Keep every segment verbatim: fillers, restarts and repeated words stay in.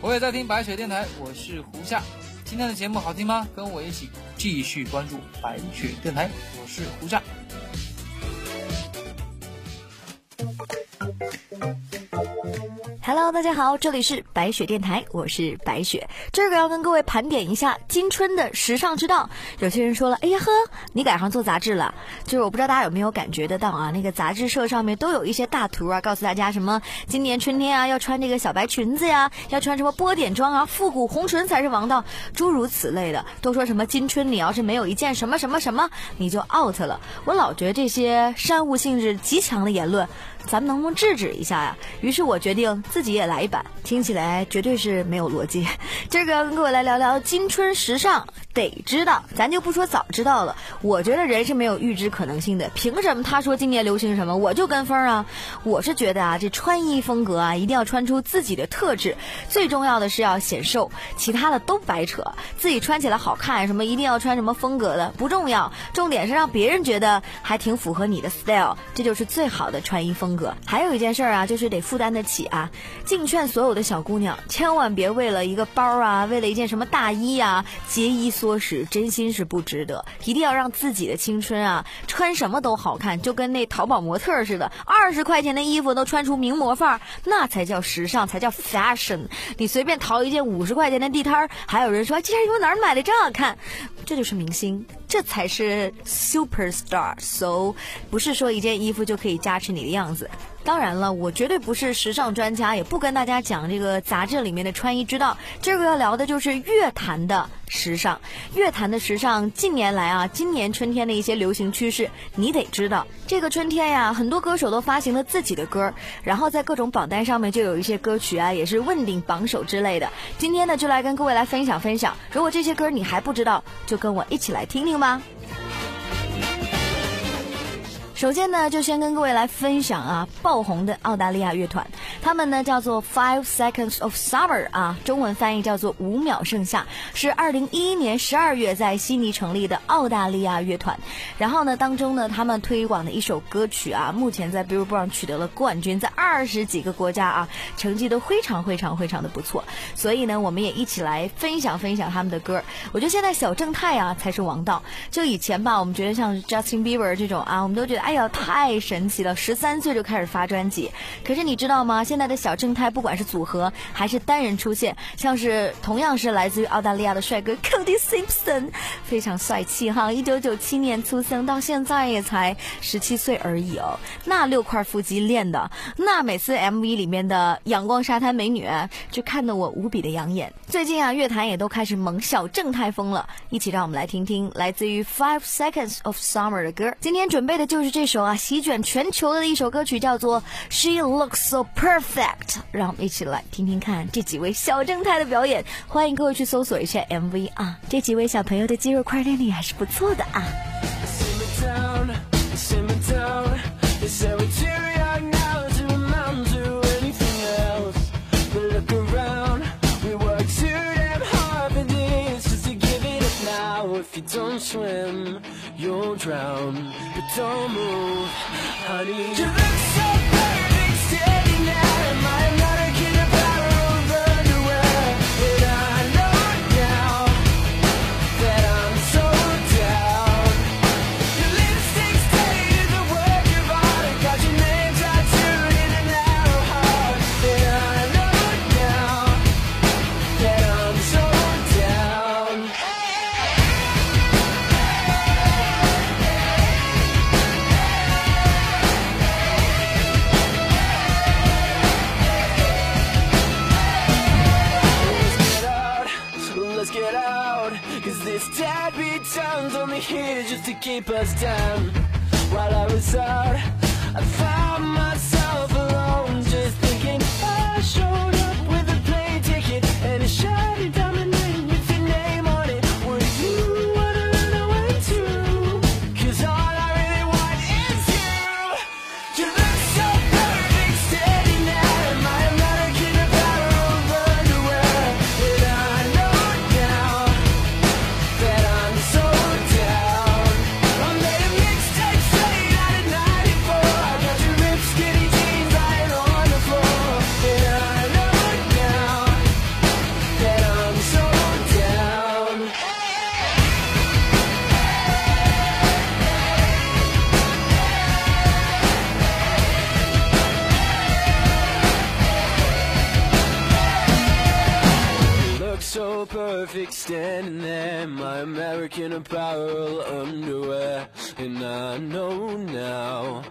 我也在听白雪电台，我是胡夏。今天的节目好听吗？跟我一起继续关注白雪电台，我是胡夏。Hello， 大家好，这里是白雪电台，我是白雪。这个要跟各位盘点一下今春的时尚之道。有些人说了，哎呀呵，你赶上做杂志了。就是我不知道大家有没有感觉得到啊，那个杂志社上面都有一些大图啊，告诉大家什么今年春天啊要穿这个小白裙子呀，要穿什么波点装啊，复古红唇才是王道，诸如此类的。都说什么今春你要是没有一件什么什么什么，你就 out 了。我老觉得这些煽物性质极强的言论，咱们能不能制止一下呀？于是我决定自己也来一版，听起来绝对是没有逻辑。这个要跟各位来聊聊今春时尚，得知道，咱就不说早知道了。我觉得人是没有预知可能性的，凭什么他说今年流行什么，我就跟风啊？我是觉得啊，这穿衣风格啊，一定要穿出自己的特质，最重要的是要显瘦，其他的都白扯。自己穿起来好看，什么一定要穿什么风格的不重要，重点是让别人觉得还挺符合你的 style， 这就是最好的穿衣风格。还有一件事啊，就是得负担得起啊！敬劝所有的小姑娘，千万别为了一个包啊，为了一件什么大衣啊，节衣缩食，真心是不值得。一定要让自己的青春啊，穿什么都好看，就跟那淘宝模特似的，二十块钱的衣服都穿出名模范儿，那才叫时尚，才叫 fashion。你随便淘一件五十块钱的地摊儿，还有人说这件衣服哪儿买的这好看，这就是明星，这才是 superstar。So 不是说一件衣服就可以加持你的样子。当然了，我绝对不是时尚专家，也不跟大家讲这个杂志里面的穿衣之道。这个要聊的就是乐坛的时尚。乐坛的时尚近年来啊，今年春天的一些流行趋势，你得知道。这个春天呀，很多歌手都发行了自己的歌，然后在各种榜单上面就有一些歌曲啊，也是问鼎榜首之类的。今天呢，就来跟各位来分享分享。如果这些歌你还不知道，就跟我一起来听听吧。首先呢，就先跟各位来分享啊，爆红的澳大利亚乐团，他们呢叫做 Five Seconds of Summer 啊，中文翻译叫做五秒盛夏，是二零一一年十二月在悉尼成立的澳大利亚乐团。然后呢，当中呢，他们推广的一首歌曲啊，目前在 Billboard 上取得了冠军，在二十几个国家啊，成绩都非常非常非常的不错。所以呢，我们也一起来分享分享他们的歌。我觉得现在小正太啊才是王道。就以前吧，我们觉得像 Justin Bieber 这种啊，我们都觉得。哎呀，太神奇了！十三岁就开始发专辑，可是你知道吗？现在的小正太，不管是组合还是单人出现，像是同样是来自于澳大利亚的帅哥 Cody Simpson， 非常帅气哈！一九九七年出生，到现在也才十七岁而已哦。那六块腹肌练的，那每次 M V 里面的阳光沙滩美女，就看得我无比的养眼。最近啊，乐坛也都开始萌小正太风了，一起让我们来听听来自于 Five Seconds of Summer 的歌。今天准备的就是这。这首啊席卷全球的一首歌曲叫做 She Looks So Perfect， 让我们一起来听听看这几位小正太的表演。欢迎各位去搜索一下 M V 啊，这几位小朋友的肌肉块练力还是不错的啊。Don't swim, you'll drown, but don't move, honey. You look so perfect standing out of my mannequin in a barrel of underwear, and I know now that I'm so down. Your lipstick stained is a work of art. I got your name tattooed in an arrow heart, and I know now that I'm so down. Hey!Just to keep us down. While I was out, I found myself alone, just thinking I showed up with a plane ticket and a shiny diamond ring with your name on it. Would you wanna run away too? Cause all I really want is you. You look so perfect standing out of my American apparel of underwear, and I know now that I'm so.I made a mixtape straight out of ninety-four. I got your ripped skinny perfect standing there in my American Apparel underwear. And I know now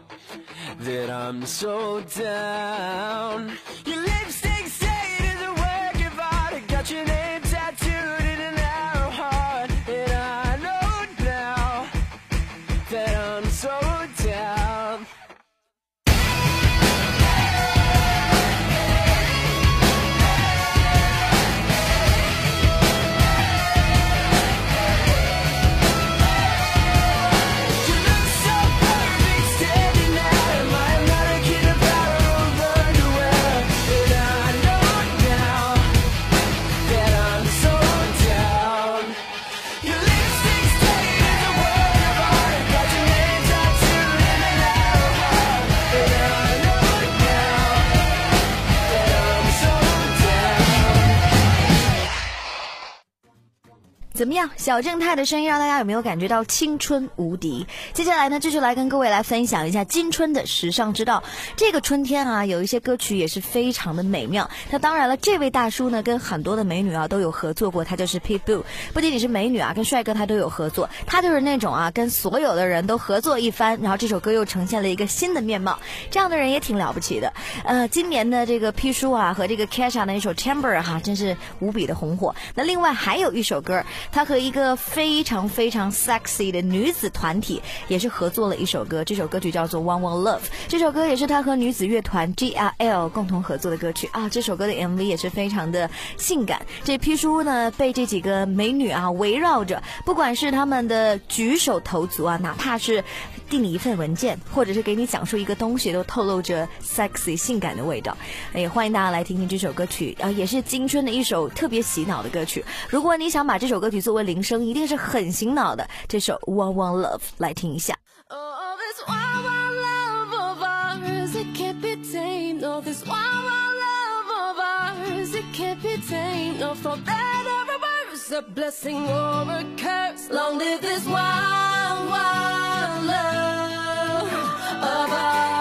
that I'm so down. Your lipstick say it isn't working hard. I got your name tattooed in an arrow heart. And I know now that I'm so down.怎么样，小正太的声音让大家有没有感觉到青春无敌？接下来呢，继续来跟各位来分享一下今春的时尚之道。这个春天啊，有一些歌曲也是非常的美妙。那当然了，这位大叔呢，跟很多的美女啊都有合作过，他就是 Pitbull。不仅仅是美女啊，跟帅哥他都有合作。他就是那种啊，跟所有的人都合作一番，然后这首歌又呈现了一个新的面貌。这样的人也挺了不起的。呃，今年的这个 P 叔啊和这个 Kesha 的一首 Timber 哈、啊，真是无比的红火。那另外还有一首歌。他和一个非常非常 sexy 的女子团体也是合作了一首歌，这首歌曲叫做 One One Love， 这首歌也是他和女子乐团 G R L 共同合作的歌曲啊。这首歌的 M V 也是非常的性感，这批书呢被这几个美女啊围绕着，不管是他们的举手投足啊，哪怕是递你一份文件或者是给你讲述一个东西，都透露着 sexy 性感的味道。也欢迎大家来听听这首歌曲啊，也是今春的一首特别洗脑的歌曲。如果你想把这首歌曲作为铃声，一定是很醒脑的。这首 One One Love 来听一下。 Oh, this one one love of ours, it can't be tamed. Oh, this one one love of ours, it can't be tamed. Oh, for better or worse, a blessing or a curse. Long live this one one love of ours.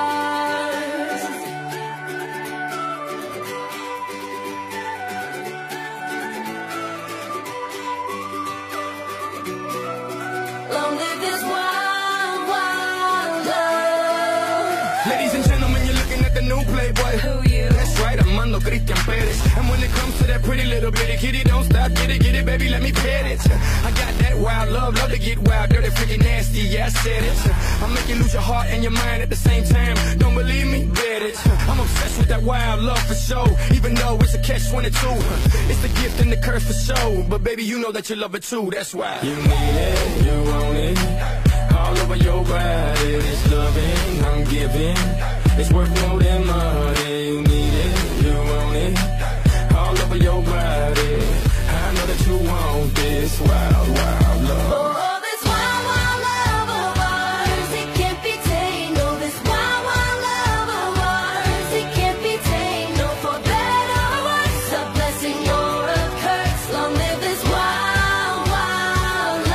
And when it comes to that pretty little bitty kitty, don't stop, get it, get it, baby, let me pet it. I got that wild love, love to get wild, dirty, freaking nasty, yeah, I said it. I'll make you lose your heart and your mind at the same time. Don't believe me? Bet it. I'm obsessed with that wild love for sure, even though it's a catch twenty-two. It's the gift and the curse for sure, but baby, you know that you love it too, that's why. You need it, you want it, all over your body. It's loving, I'm giving, it's worth more than money. You need it, you want it, all over your body. I know that you want this wild, wild love. Oh, this wild, wild love of ours, it can't be tamed. Oh, this wild, wild love of ours, it can't be tamed. No, for better or worse, a blessing or a curse. Long live this wild, wild love of ours.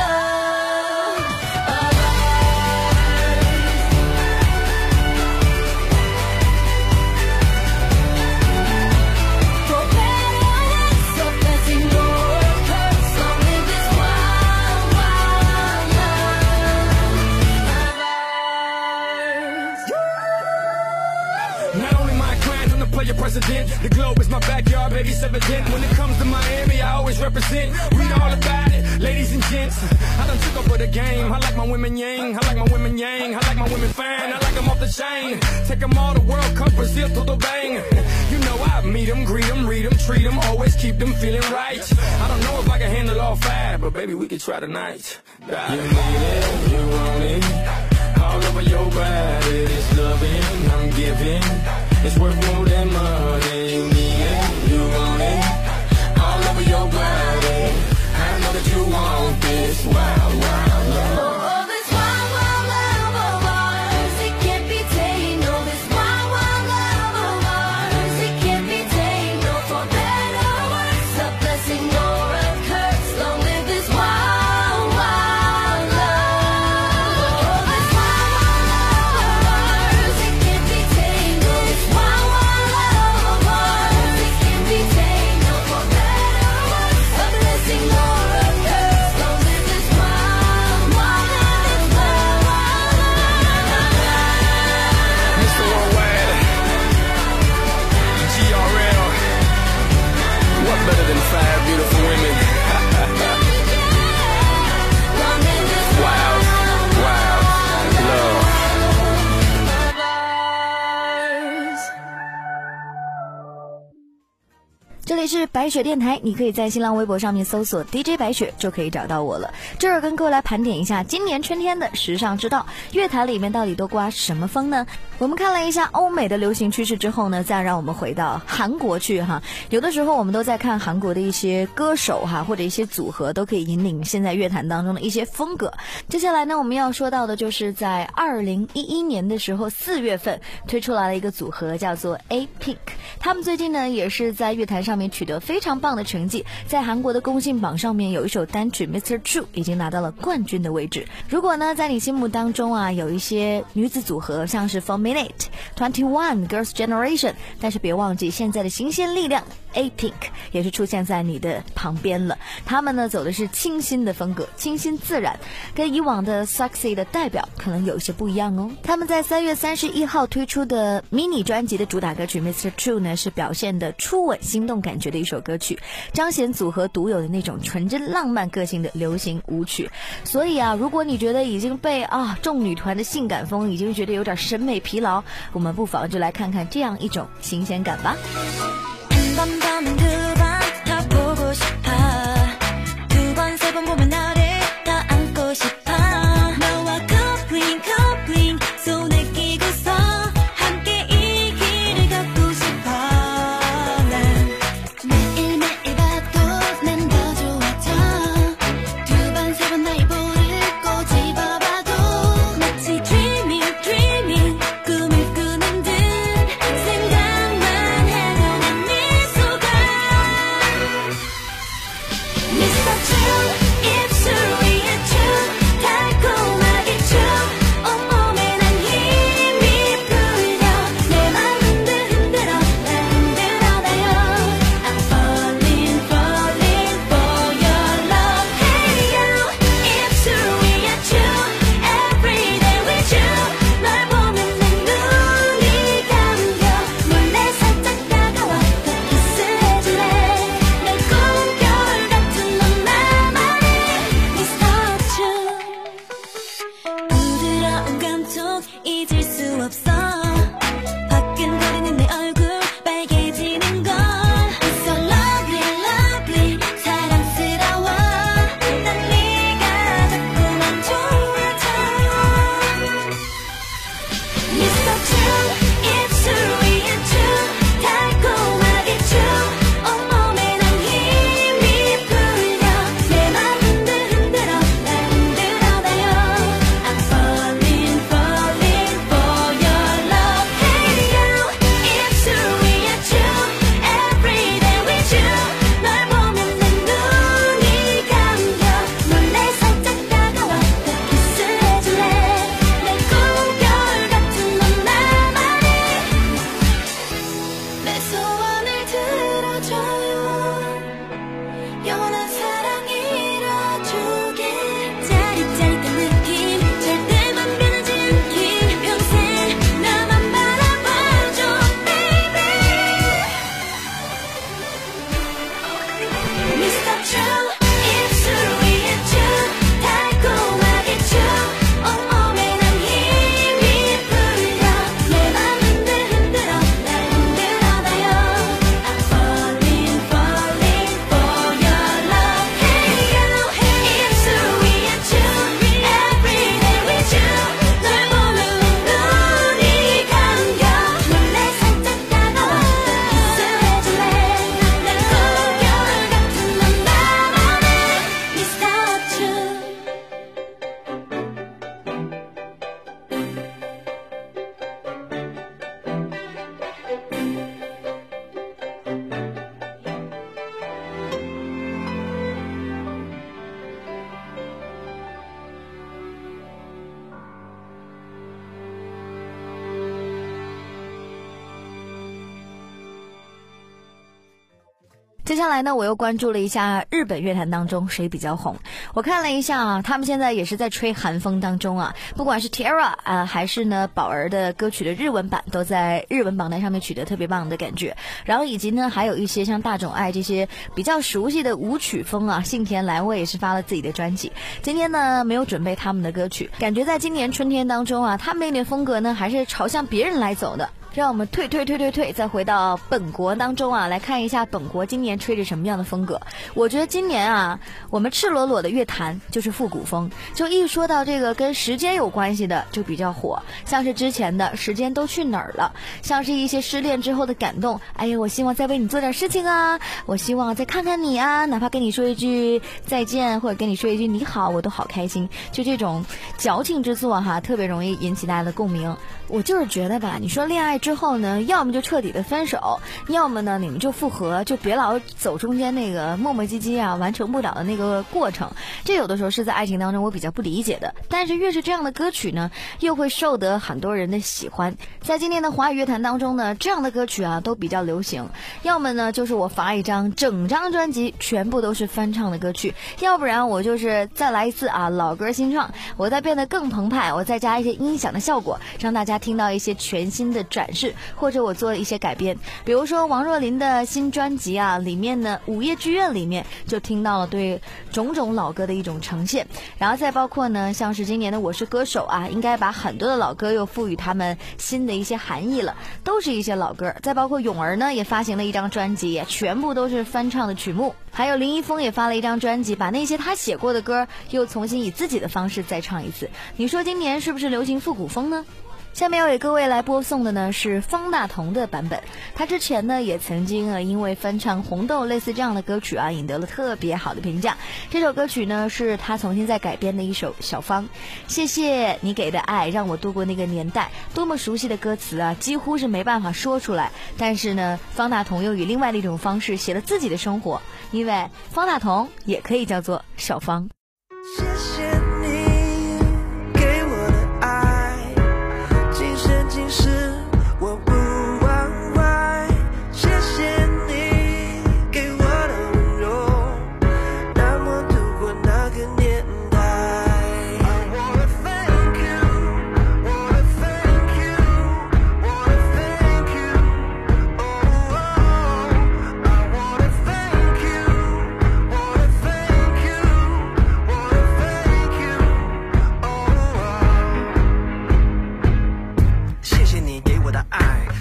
President. The globe is my backyard, baby, it's evident. When it comes to Miami, I always represent. Read all about it, ladies and gents. I done took over the game. I like my women yang, I like my women yang, I like my women fine, I like them off the chain. Take them all to World Cup, Brazil, to the bang. You know I meet them, greet them, read them, treat them, always keep them feeling right. I don't know if I can handle all five, but baby, we can try tonight. Die. You need it, you want it, all over your body. It's loving, I'm giving. It's worth more than money. You need it, you want it, all over your body. I know that you want this wild, wild love. Oh, this wild, wild love of ours, it can't be tamed. Oh, this wild, wild love of ours, it can't be tamed. Oh, for better or worse, a blessing or a curse. Long live this wild, wild love. Oh, this wild, wild love of ours, it can't be tamed. Oh, this wild, wild love of ours, 这里是白雪电台，你可以在新浪微博上面搜索 D J 白雪就可以找到我了。这儿跟各位来盘点一下今年春天的时尚之道，乐坛里面到底都刮什么风呢？我们看了一下欧美的流行趋势之后呢，再让我们回到韩国去哈。有的时候我们都在看韩国的一些歌手哈，或者一些组合都可以引领现在乐坛当中的一些风格。接下来呢，我们要说到的就是在二零一一年的时候四月份推出来了一个组合叫做 Apink， 他们最近呢也是在乐坛上。上面取得非常棒的成绩，在韩国的公信榜上面有一首单曲 Mister True 已经拿到了冠军的位置。如果呢在你心目当中啊有一些女子组合，像是 Four Minute、Twenty One、Girl's Generation， 但是别忘记现在的新鲜力量 Apink 也是出现在你的旁边了。他们呢走的是清新的风格，清新自然，跟以往的 sexy 的代表可能有一些不一样哦。他们在三月三十一号推出的 mini 专辑的主打歌曲 Mister True 呢是表现的初吻心动感觉的一首歌曲，彰显组合独有的那种纯真浪漫个性的流行舞曲。所以啊，如果你觉得已经被啊众女团的性感风已经觉得有点审美疲劳，我们不妨就来看看这样一种新鲜感吧。接下来呢，我又关注了一下日本乐坛当中谁比较红。我看了一下啊，他们现在也是在吹韩风当中啊，不管是 T E R A 啊、呃，还是呢宝儿的歌曲的日文版，都在日文榜单上面取得特别棒的感觉。然后以及呢，还有一些像大冢爱这些比较熟悉的舞曲风啊，幸田来未也是发了自己的专辑。今天呢，没有准备他们的歌曲，感觉在今年春天当中啊，他们那点风格呢，还是朝向别人来走的。让我们退退退退退，再回到本国当中啊，来看一下本国今年吹着什么样的风格。我觉得今年啊，我们赤裸裸的乐坛就是复古风，就一说到这个跟时间有关系的就比较火，像是之前的时间都去哪儿了，像是一些失恋之后的感动，哎呀，我希望再为你做点事情啊，我希望再看看你啊，哪怕跟你说一句再见，或者跟你说一句你好，我都好开心。就这种矫情之作哈，特别容易引起大家的共鸣。我就是觉得吧，你说恋爱之后呢，要么就彻底的分手，要么呢你们就复合，就别老走中间那个磨磨唧唧啊，完成不了的那个过程。这有的时候是在爱情当中我比较不理解的，但是越是这样的歌曲呢，又会受得很多人的喜欢。在今天的华语乐坛当中呢，这样的歌曲啊都比较流行，要么呢就是我发一张整张专辑全部都是翻唱的歌曲，要不然我就是再来一次啊，老歌新唱，我再变得更澎湃，我再加一些音响的效果，让大家听到一些全新的展示，或者我做一些改编。比如说王若琳的新专辑啊，里面呢《午夜剧院》里面就听到了对种种老歌的一种呈现，然后再包括呢像是今年的《我是歌手》啊，应该把很多的老歌又赋予他们新的一些含义了，都是一些老歌。再包括泳儿呢也发行了一张专辑，也全部都是翻唱的曲目，还有林一峰也发了一张专辑，把那些他写过的歌又重新以自己的方式再唱一次。你说今年是不是流行复古风呢？下面要给各位来播送的呢是方大同的版本，他之前呢也曾经啊因为翻唱《红豆》类似这样的歌曲啊，引得了特别好的评价。这首歌曲呢是他重新再改编的一首小芳。谢谢你给的爱，让我度过那个年代，多么熟悉的歌词啊，几乎是没办法说出来。但是呢，方大同又以另外的一种方式写了自己的生活，因为方大同也可以叫做小芳。谢谢你今世我不忘怀，谢谢你给我的温柔，让我度过那个年代。 I wanna thank you, wanna thank you, wanna thank you, oh, oh. I wanna thank you, wanna thank you, wanna thank you, oh, oh. 谢谢你给我的爱，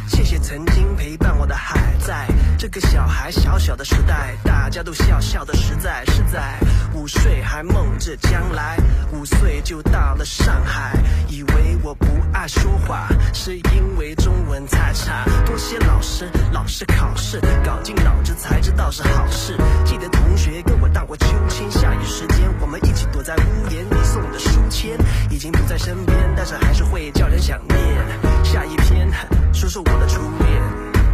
谢谢曾经陪伴我的海，在这个小孩小小的时代，大家都笑笑的实在是在五岁还梦着将来，五岁就到了上海，以为我不爱说话，是因为中文太差，多谢老师，老师考试搞进脑子才知道是好事，记得同学跟我荡过秋千，下雨时间我们一起躲在屋檐，你送我的书签已经不在身边，但是还是会叫人想念。下一篇，说说我的初恋。谢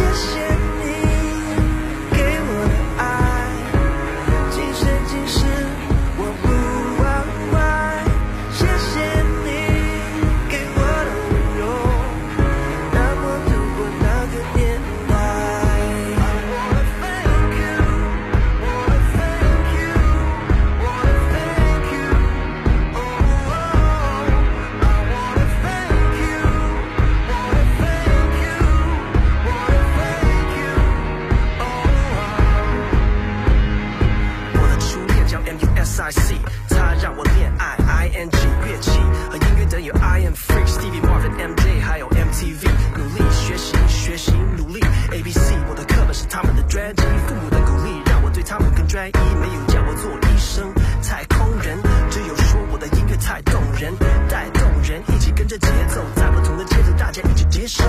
谢你给我的爱，今生今世我不忘怀。谢谢你给我的温柔，让我度过那个年代。I wanna thank you, wanna thank you, wanna thank you, oh, oh. I wanna thank you, wanna thank you, wanna thank you, oh, oh. 我的初恋叫 M U S I C， 它让我恋爱 I N G 乐器和音乐等有 I am freak Stevie Marvin M J 还有 M T V， 努力学习学习努力 A B C， 我的课本是他们的专辑，父母的鼓励让我对他们更专一，没有叫我做医生太空人，只有说我的音乐太动人，带动人一起跟着节奏，在不同的节奏大家一起接受，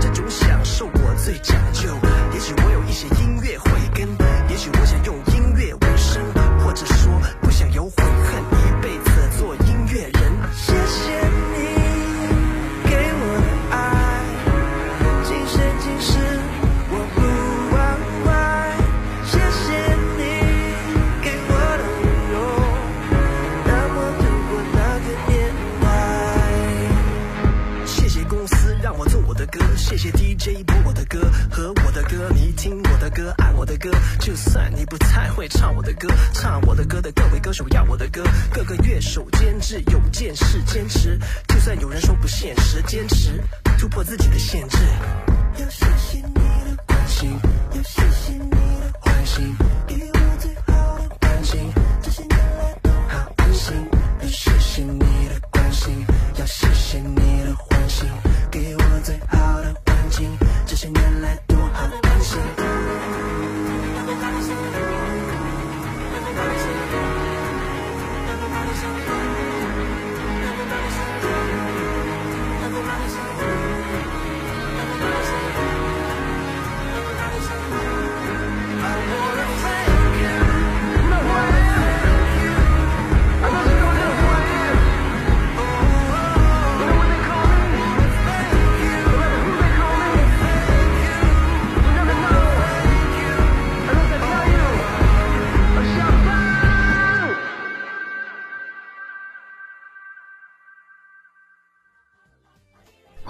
这种享受我最讲究，也许我有一些音乐慧根，也许我想用音乐为生，或者说不想有悔恨，一辈子做音乐人。谢谢你给我的爱，今生今世我不忘怀。谢谢你给我的温柔，让我度过那个年代。谢谢公司让我做我的歌，谢谢 D J 播我的歌，和我的歌你听我的歌，爱我的歌，就算你不太会唱我的歌，唱我的歌的各位歌手要我的歌，各个乐手监制有见识，坚持就算有人说不现实，坚持突破自己的限制。要谢谢你的关心，要谢谢你的关心，给我最好的关心，这些年来都好安心。要谢谢你的关心，要谢谢你的关心，给我。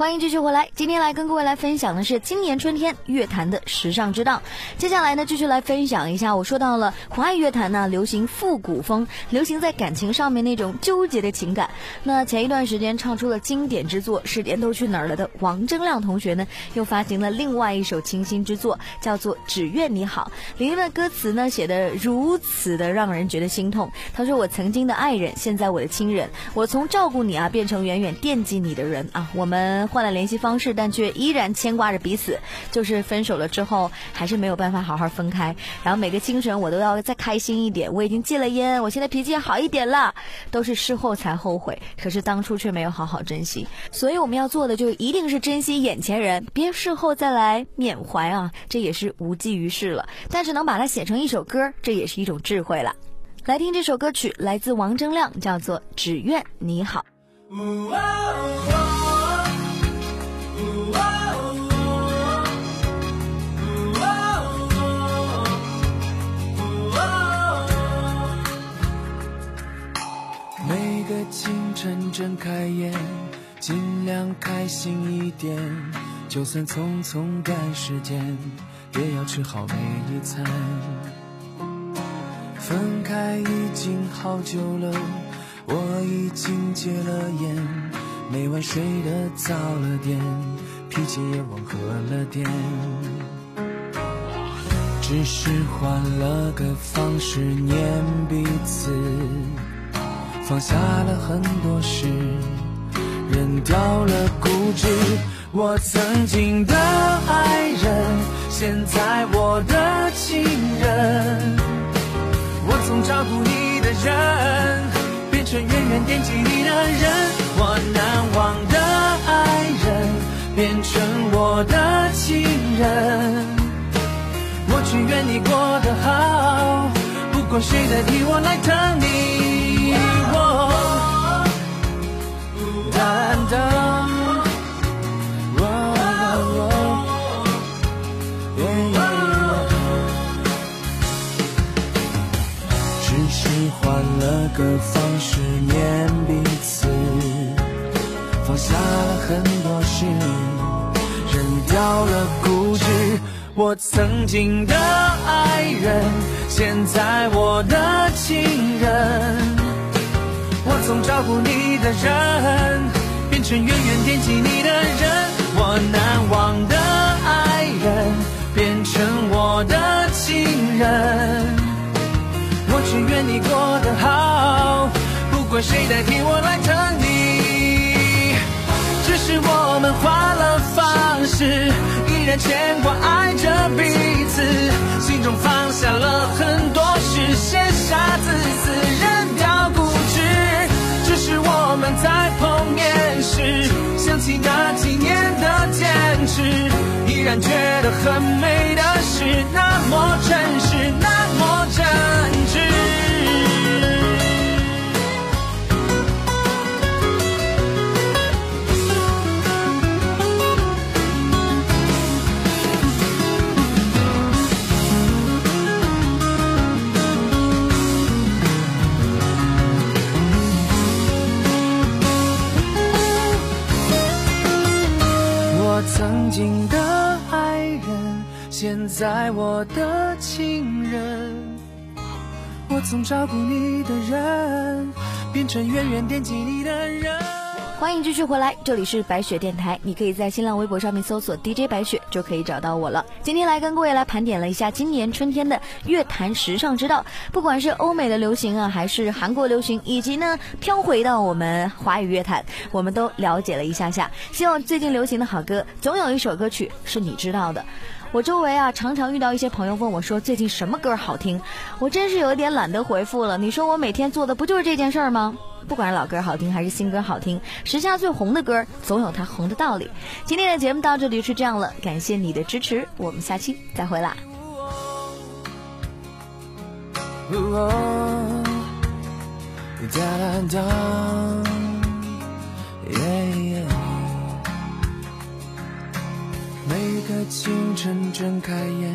欢迎继续回来，今天来跟各位来分享的是今年春天乐坛的时尚之道。接下来呢，继续来分享一下，我说到了华语乐坛呢流行复古风，流行在感情上面那种纠结的情感。那前一段时间唱出了经典之作《是年头去哪儿了》的王铮亮同学呢，又发行了另外一首清新之作，叫做《只愿你好》。里面的歌词呢写得如此的让人觉得心痛。他说：“我曾经的爱人，现在我的亲人，我从照顾你啊变成远远惦记你的人啊，我们换了联系方式，但却依然牵挂着彼此。就是分手了之后，还是没有办法好好分开。然后每个清晨我都要再开心一点。我已经戒了烟，我现在脾气好一点了。都是事后才后悔，可是当初却没有好好珍惜。所以我们要做的就一定是珍惜眼前人，别事后再来缅怀啊，这也是无济于事了。但是能把它写成一首歌，这也是一种智慧了。来听这首歌曲，来自王铮亮，叫做《只愿你好》。”每个清晨睁开眼，尽量开心一点，就算匆匆赶时间，也要吃好每一餐。分开已经好久了，我已经戒了烟，每晚睡得早了点，脾气也温和了点，只是换了个方式念彼此，放下了很多事，扔掉了固执。我曾经的爱人，现在我的情人，我从照顾你的人变成远远惦记你的人，我难忘的爱人变成我的情人，我只愿你过得好，不管谁代替我来疼你。难道只是换了个方式念彼此，放下了很多事，扔掉了固执。我曾经的爱人，现在我的情人，我从照顾你的人变成远远惦记你的人，我难忘的爱人变成我的情人，我只愿你过得好，不管谁代替我来疼你，只是我们换了方式，依然牵挂爱着彼此，心中放下了很多事，卸下自私，扔掉固执，是我们在碰面时想起那几年的坚持，依然觉得很美的事，那么真实，那么真曾经的爱人，现在我的情人，我从照顾你的人变成远远惦记你的人。欢迎继续回来，这里是白雪电台，你可以在新浪微博上面搜索 D J 白雪就可以找到我了。今天来跟各位来盘点了一下今年春天的乐坛时尚之道，不管是欧美的流行啊，还是韩国流行，以及呢飘回到我们华语乐坛，我们都了解了一下下。希望最近流行的好歌，总有一首歌曲是你知道的。我周围啊，常常遇到一些朋友问我说最近什么歌好听，我真是有一点懒得回复了。你说我每天做的不就是这件事儿吗？不管是老歌好听还是新歌好听，时下最红的歌总有它红的道理。今天的节目到这里是这样了，感谢你的支持，我们下期再会啦。每个清晨睁开眼，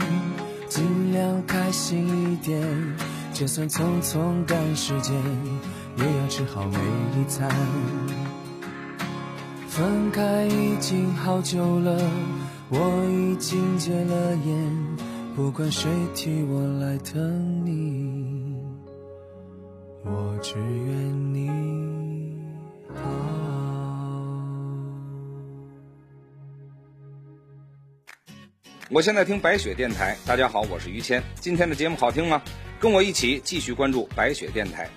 尽量开心一点，就算匆匆赶时间，也要吃好每一餐。分开已经好久了，我已经戒了烟，不管谁替我来疼你，我只愿你好。我现在听白雪电台。大家好，我是于谦。今天的节目好听吗？跟我一起继续关注白雪电台。